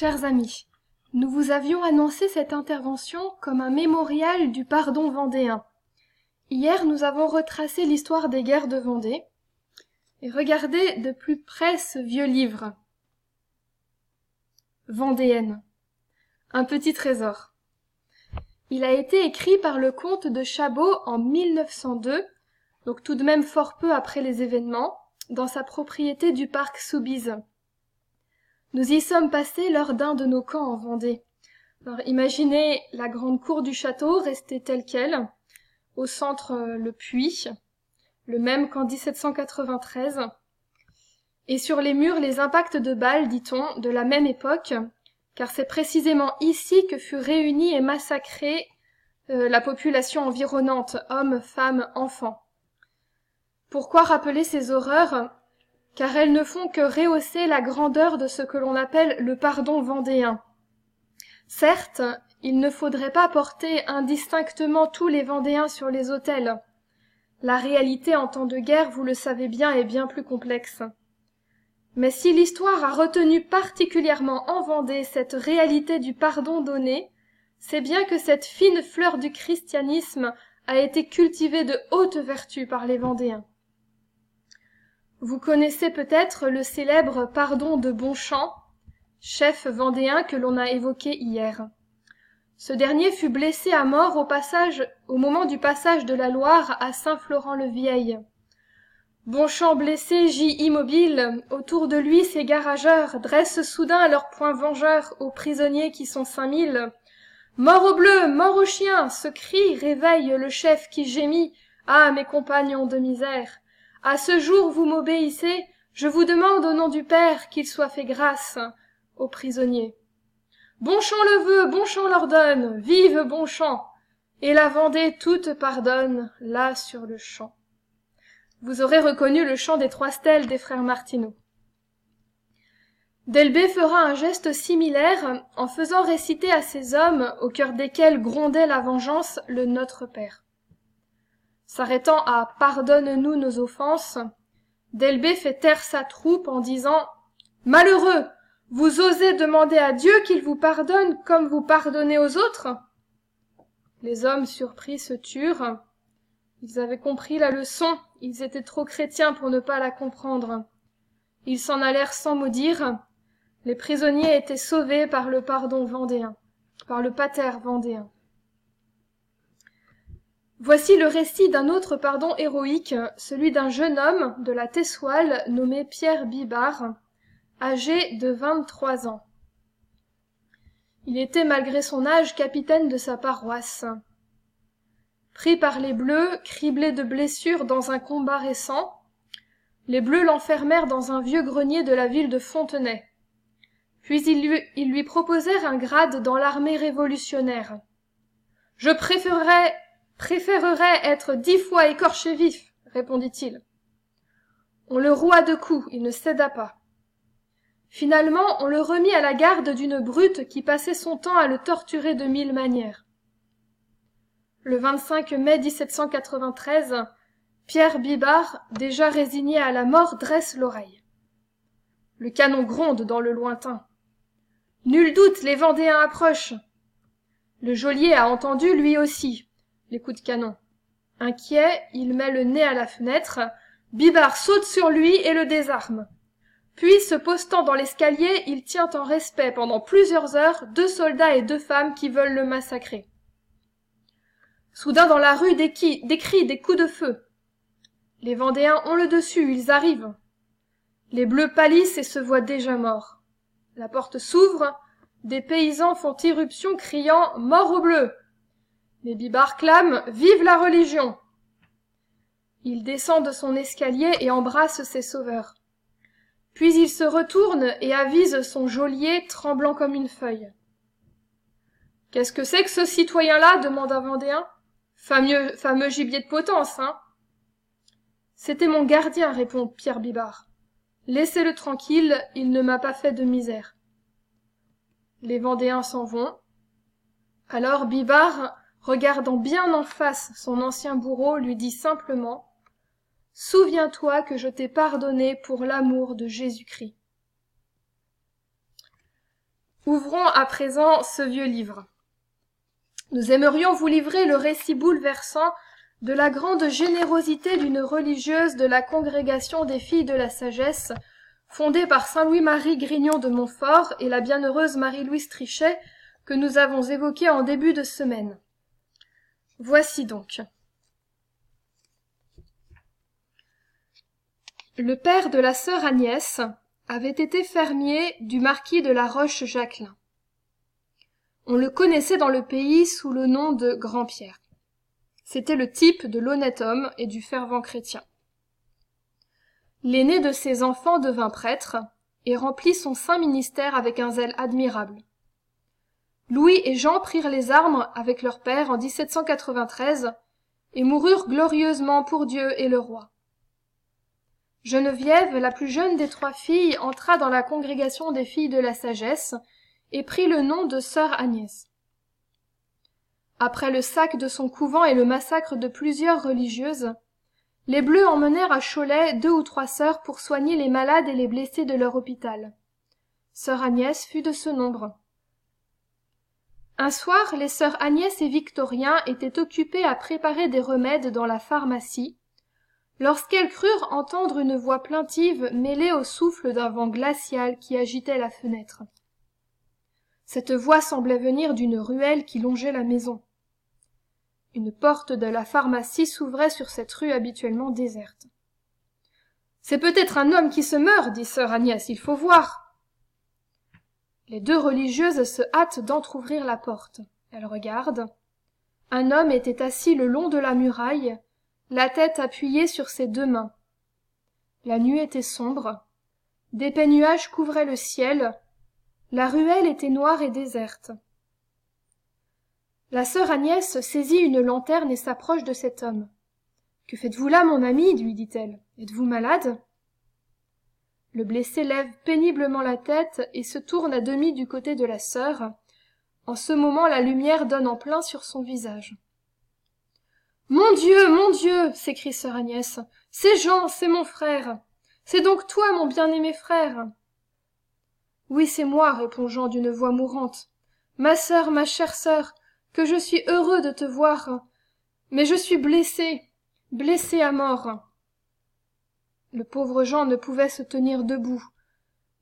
Chers amis, nous vous avions annoncé cette intervention comme un mémorial du pardon vendéen. Hier, nous avons retracé l'histoire des guerres de Vendée et regardez de plus près ce vieux livre. Vendéenne, un petit trésor. Il a été écrit par le comte de Chabot en 1902, donc tout de même fort peu après les événements, dans sa propriété du parc Soubise. Nous y sommes passés lors d'un de nos camps en Vendée. Alors, imaginez la grande cour du château restée telle qu'elle, au centre le puits, le même qu'en 1793, et sur les murs les impacts de balles, dit-on, de la même époque, car c'est précisément ici que fut réunie et massacrée la population environnante, hommes, femmes, enfants. Pourquoi rappeler ces horreurs? Car elles ne font que rehausser la grandeur de ce que l'on appelle le pardon vendéen. Certes, il ne faudrait pas porter indistinctement tous les Vendéens sur les autels. La réalité en temps de guerre, vous le savez bien, est bien plus complexe. Mais si l'histoire a retenu particulièrement en Vendée cette réalité du pardon donné, c'est bien que cette fine fleur du christianisme a été cultivée de haute vertu par les Vendéens. Vous connaissez peut-être le célèbre pardon de Bonchamps, chef vendéen que l'on a évoqué hier. Ce dernier fut blessé à mort au moment du passage de la Loire à Saint-Florent-le-Vieil. Bonchamps blessé gît immobile, autour de lui ses garageurs dressent soudain leurs poings vengeurs aux prisonniers qui sont 5000. « Mort au bleu, mort au chien !» ce cri réveille le chef qui gémit. « Ah, mes compagnons de misère !» À ce jour vous m'obéissez, je vous demande au nom du Père qu'il soit fait grâce aux prisonniers. Bonchamps le veut, Bonchamps l'ordonne, vive Bonchamps! Et la Vendée toute pardonne, là sur le champ. Vous aurez reconnu le chant des trois stèles des frères Martineau. D'Elbée fera un geste similaire en faisant réciter à ces hommes, au cœur desquels grondait la vengeance, le Notre Père. S'arrêtant à « Pardonne-nous nos offenses », D'Elbée fait taire sa troupe en disant « Malheureux, vous osez demander à Dieu qu'il vous pardonne comme vous pardonnez aux autres ?» Les hommes surpris se turent. Ils avaient compris la leçon, ils étaient trop chrétiens pour ne pas la comprendre. Ils s'en allèrent sans mot dire. Les prisonniers étaient sauvés par le pardon vendéen, par le pater vendéen. Voici le récit d'un autre pardon héroïque, celui d'un jeune homme de la Tessouale nommé Pierre Bibard, âgé de 23 ans. Il était malgré son âge capitaine de sa paroisse. Pris par les Bleus, criblé de blessures dans un combat récent, les Bleus l'enfermèrent dans un vieux grenier de la ville de Fontenay. Puis ils lui proposèrent un grade dans l'armée révolutionnaire. « Je préférerais être 10 fois écorché vif, » répondit-il. On le roua de coups, il ne céda pas. Finalement, on le remit à la garde d'une brute qui passait son temps à le torturer de 1000 manières. Le 25 mai 1793, Pierre Bibard, déjà résigné à la mort, dresse l'oreille. Le canon gronde dans le lointain. « Nul doute, les Vendéens approchent !» Le geôlier a entendu lui aussi les coups de canon. Inquiet, il met le nez à la fenêtre, Bibard saute sur lui et le désarme. Puis, se postant dans l'escalier, il tient en respect pendant plusieurs heures 2 soldats et 2 femmes qui veulent le massacrer. Soudain, dans la rue, des cris, des coups de feu. Les Vendéens ont le dessus, ils arrivent. Les Bleus pâlissent et se voient déjà morts. La porte s'ouvre, des paysans font irruption, criant « Mort aux Bleus !» Les Bibards clament « Vive la religion !» Il descend de son escalier et embrasse ses sauveurs. Puis il se retourne et avise son geôlier tremblant comme une feuille. « Qu'est-ce que c'est que ce citoyen-là » demande un Vendéen. « Fameux gibier de potence, hein ?» ?»« C'était mon gardien, » répond Pierre Bibard. « Laissez-le tranquille, il ne m'a pas fait de misère. » Les Vendéens s'en vont. Alors Bibard, regardant bien en face son ancien bourreau, lui dit simplement « Souviens-toi que je t'ai pardonné pour l'amour de Jésus-Christ. » Ouvrons à présent ce vieux livre. Nous aimerions vous livrer le récit bouleversant de la grande générosité d'une religieuse de la Congrégation des Filles de la Sagesse, fondée par Saint Louis-Marie Grignion de Montfort et la bienheureuse Marie-Louise Trichet, que nous avons évoquée en début de semaine. Voici donc. Le père de la sœur Agnès avait été fermier du marquis de La Rochejaquelein. On le connaissait dans le pays sous le nom de Grand-Pierre. C'était le type de l'honnête homme et du fervent chrétien. L'aîné de ses enfants devint prêtre et remplit son saint ministère avec un zèle admirable. Louis et Jean prirent les armes avec leur père en 1793 et moururent glorieusement pour Dieu et le roi. Geneviève, la plus jeune des trois filles, entra dans la Congrégation des Filles de la Sagesse et prit le nom de sœur Agnès. Après le sac de son couvent et le massacre de plusieurs religieuses, les Bleus emmenèrent à Cholet 2 ou 3 sœurs pour soigner les malades et les blessés de leur hôpital. Sœur Agnès fut de ce nombre. Un soir, les sœurs Agnès et Victorien étaient occupées à préparer des remèdes dans la pharmacie, lorsqu'elles crurent entendre une voix plaintive mêlée au souffle d'un vent glacial qui agitait la fenêtre. Cette voix semblait venir d'une ruelle qui longeait la maison. Une porte de la pharmacie s'ouvrait sur cette rue habituellement déserte. « C'est peut-être un homme qui se meurt, dit sœur Agnès, il faut voir. » Les 2 religieuses se hâtent d'entr'ouvrir la porte. Elles regardent. Un homme était assis le long de la muraille, la tête appuyée sur ses 2 mains. La nuit était sombre, d'épais nuages couvraient le ciel, la ruelle était noire et déserte. La sœur Agnès saisit une lanterne et s'approche de cet homme. « Que faites-vous là, mon ami ? » lui dit-elle. « Êtes-vous malade ?» Le blessé lève péniblement la tête et se tourne à demi du côté de la sœur. En ce moment, la lumière donne en plein sur son visage. « Mon Dieu !» s'écrie sœur Agnès. « C'est Jean, c'est mon frère. C'est donc toi, mon bien-aimé frère. »« Oui, c'est moi, » répond Jean d'une voix mourante. « Ma sœur, ma chère sœur, que je suis heureux de te voir, mais je suis blessé, blessé à mort. » Le pauvre Jean ne pouvait se tenir debout.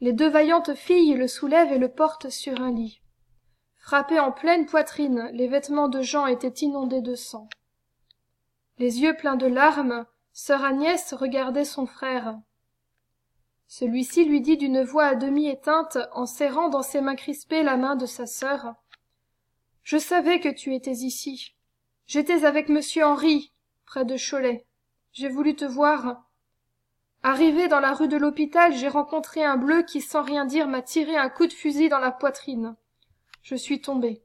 Les 2 vaillantes filles le soulèvent et le portent sur un lit. Frappé en pleine poitrine, les vêtements de Jean étaient inondés de sang. Les yeux pleins de larmes, sœur Agnès regardait son frère. Celui-ci lui dit d'une voix à demi éteinte, en serrant dans ses mains crispées la main de sa sœur. « Je savais que tu étais ici. J'étais avec monsieur Henri, près de Cholet. J'ai voulu te voir. Arrivé dans la rue de l'hôpital, j'ai rencontré un bleu qui, sans rien dire, m'a tiré un coup de fusil dans la poitrine. Je suis tombée.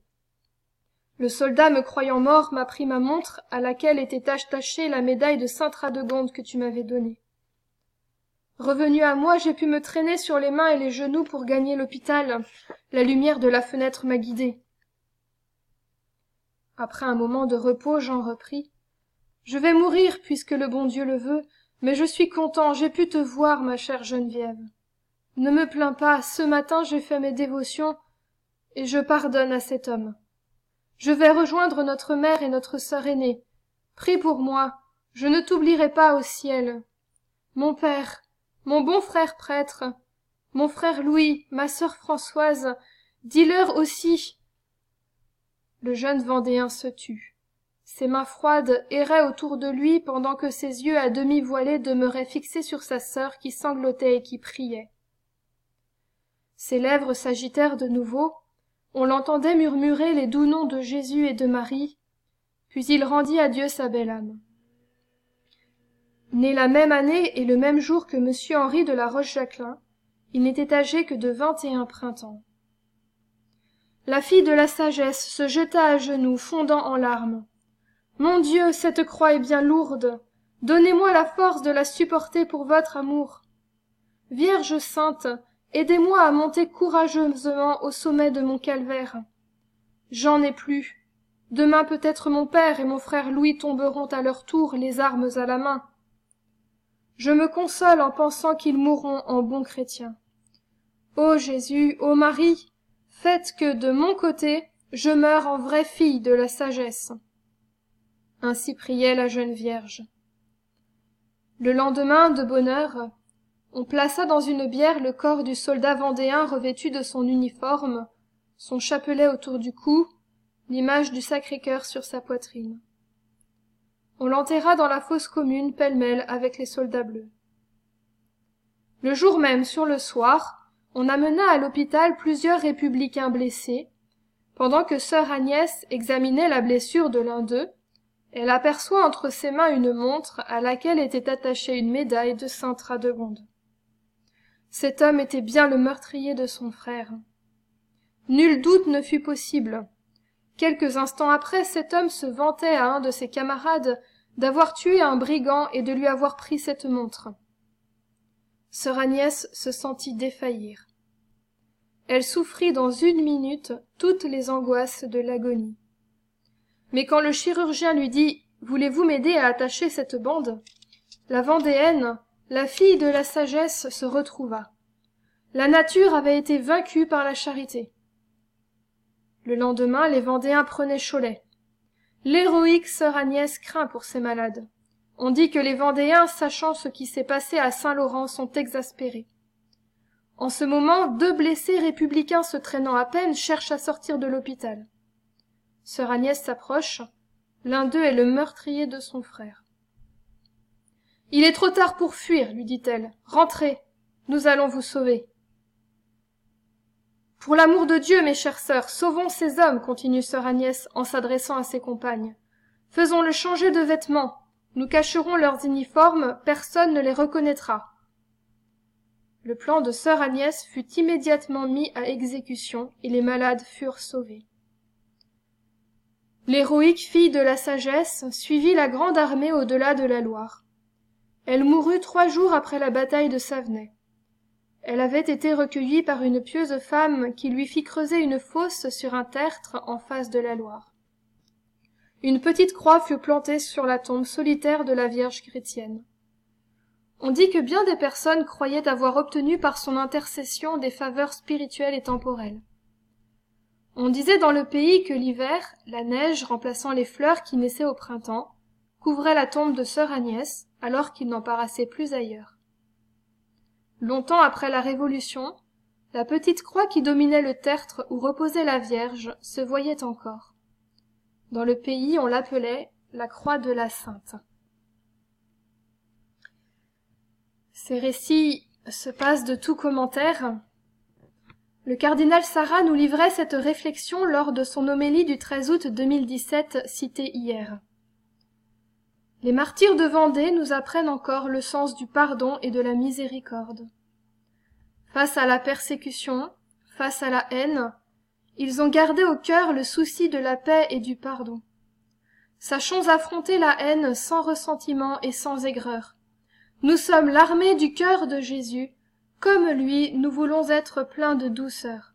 Le soldat, me croyant mort, m'a pris ma montre, à laquelle était attachée la médaille de Sainte Radegonde que tu m'avais donnée. Revenu à moi, j'ai pu me traîner sur les mains et les genoux pour gagner l'hôpital. La lumière de la fenêtre m'a guidée. » Après un moment de repos, Jean reprit. « Je vais mourir, puisque le bon Dieu le veut, mais je suis content, j'ai pu te voir, ma chère Geneviève. Ne me plains pas, ce matin j'ai fait mes dévotions, et je pardonne à cet homme. Je vais rejoindre notre mère et notre sœur aînée. Prie pour moi, je ne t'oublierai pas au ciel. Mon père, mon bon frère prêtre, mon frère Louis, ma sœur Françoise, dis-leur aussi. » Le jeune Vendéen se tut. Ses mains froides erraient autour de lui pendant que ses yeux à demi voilés demeuraient fixés sur sa sœur qui sanglotait et qui priait. Ses lèvres s'agitèrent de nouveau. On l'entendait murmurer les doux noms de Jésus et de Marie, puis il rendit à Dieu sa belle âme. Né la même année et le même jour que monsieur Henri de La Rochejaquelein, il n'était âgé que de 21 printemps. La fille de la sagesse se jeta à genoux, fondant en larmes. « Mon Dieu, cette croix est bien lourde. Donnez-moi la force de la supporter pour votre amour. Vierge sainte, aidez-moi à monter courageusement au sommet de mon calvaire. J'en ai plus. Demain peut-être mon père et mon frère Louis tomberont à leur tour, les armes à la main. Je me console en pensant qu'ils mourront en bons chrétiens. Ô Jésus, ô Marie, faites que, de mon côté, je meure en vraie fille de la sagesse. » Ainsi priait la jeune Vierge. Le lendemain, de bonne heure, on plaça dans une bière le corps du soldat vendéen revêtu de son uniforme, son chapelet autour du cou, l'image du Sacré-Cœur sur sa poitrine. On l'enterra dans la fosse commune pêle-mêle avec les soldats bleus. Le jour même, sur le soir, on amena à l'hôpital plusieurs républicains blessés. Pendant que sœur Agnès examinait la blessure de l'un d'eux, elle aperçoit entre ses mains une montre à laquelle était attachée une médaille de Sainte Radegonde. Cet homme était bien le meurtrier de son frère. Nul doute ne fut possible. Quelques instants après, cet homme se vantait à un de ses camarades d'avoir tué un brigand et de lui avoir pris cette montre. Sœur Agnès se sentit défaillir. Elle souffrit dans une minute toutes les angoisses de l'agonie. Mais quand le chirurgien lui dit « Voulez-vous m'aider à attacher cette bande ?» la Vendéenne, la fille de la sagesse, se retrouva. La nature avait été vaincue par la charité. Le lendemain, les Vendéens prenaient Cholet. L'héroïque sœur Agnès craint pour ses malades. On dit que les Vendéens, sachant ce qui s'est passé à Saint-Laurent, sont exaspérés. En ce moment, deux blessés républicains se traînant à peine cherchent à sortir de l'hôpital. Sœur Agnès s'approche. L'un d'eux est le meurtrier de son frère. « Il est trop tard pour fuir, lui dit-elle. Rentrez, nous allons vous sauver. » « Pour l'amour de Dieu, mes chères sœurs, sauvons ces hommes, » continue sœur Agnès en s'adressant à ses compagnes. « Faisons-le changer de vêtements. Nous cacherons leurs uniformes, personne ne les reconnaîtra. » Le plan de sœur Agnès fut immédiatement mis à exécution et les malades furent sauvés. L'héroïque fille de la sagesse suivit la grande armée au-delà de la Loire. Elle mourut 3 jours après la bataille de Savenay. Elle avait été recueillie par une pieuse femme qui lui fit creuser une fosse sur un tertre en face de la Loire. Une petite croix fut plantée sur la tombe solitaire de la Vierge chrétienne. On dit que bien des personnes croyaient avoir obtenu par son intercession des faveurs spirituelles et temporelles. On disait dans le pays que l'hiver, la neige remplaçant les fleurs qui naissaient au printemps, couvrait la tombe de sœur Agnès alors qu'il n'en paraissait plus ailleurs. Longtemps après la Révolution, la petite croix qui dominait le tertre où reposait la Vierge se voyait encore. Dans le pays, on l'appelait la croix de la Sainte. Ces récits se passent de tout commentaire. Le cardinal Sarah nous livrait cette réflexion lors de son homélie du 13 août 2017 citée hier. Les martyrs de Vendée nous apprennent encore le sens du pardon et de la miséricorde. Face à la persécution, face à la haine, ils ont gardé au cœur le souci de la paix et du pardon. Sachons affronter la haine sans ressentiment et sans aigreur. Nous sommes l'armée du cœur de Jésus. Comme lui, nous voulons être pleins de douceur.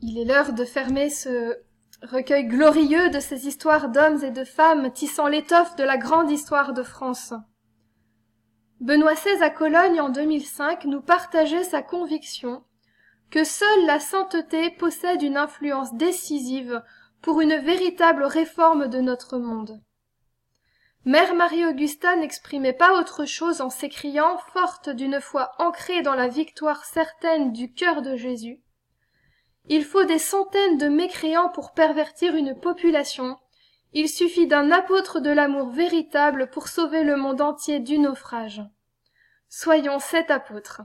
Il est l'heure de fermer ce recueil glorieux de ces histoires d'hommes et de femmes tissant l'étoffe de la grande histoire de France. Benoît XVI à Cologne en 2005 nous partageait sa conviction que seule la sainteté possède une influence décisive pour une véritable réforme de notre monde. Mère Marie-Augusta n'exprimait pas autre chose en s'écriant, forte d'une foi ancrée dans la victoire certaine du cœur de Jésus, « Il faut des centaines de mécréants pour pervertir une population. Il suffit d'un apôtre de l'amour véritable pour sauver le monde entier du naufrage. Soyons cet apôtre. »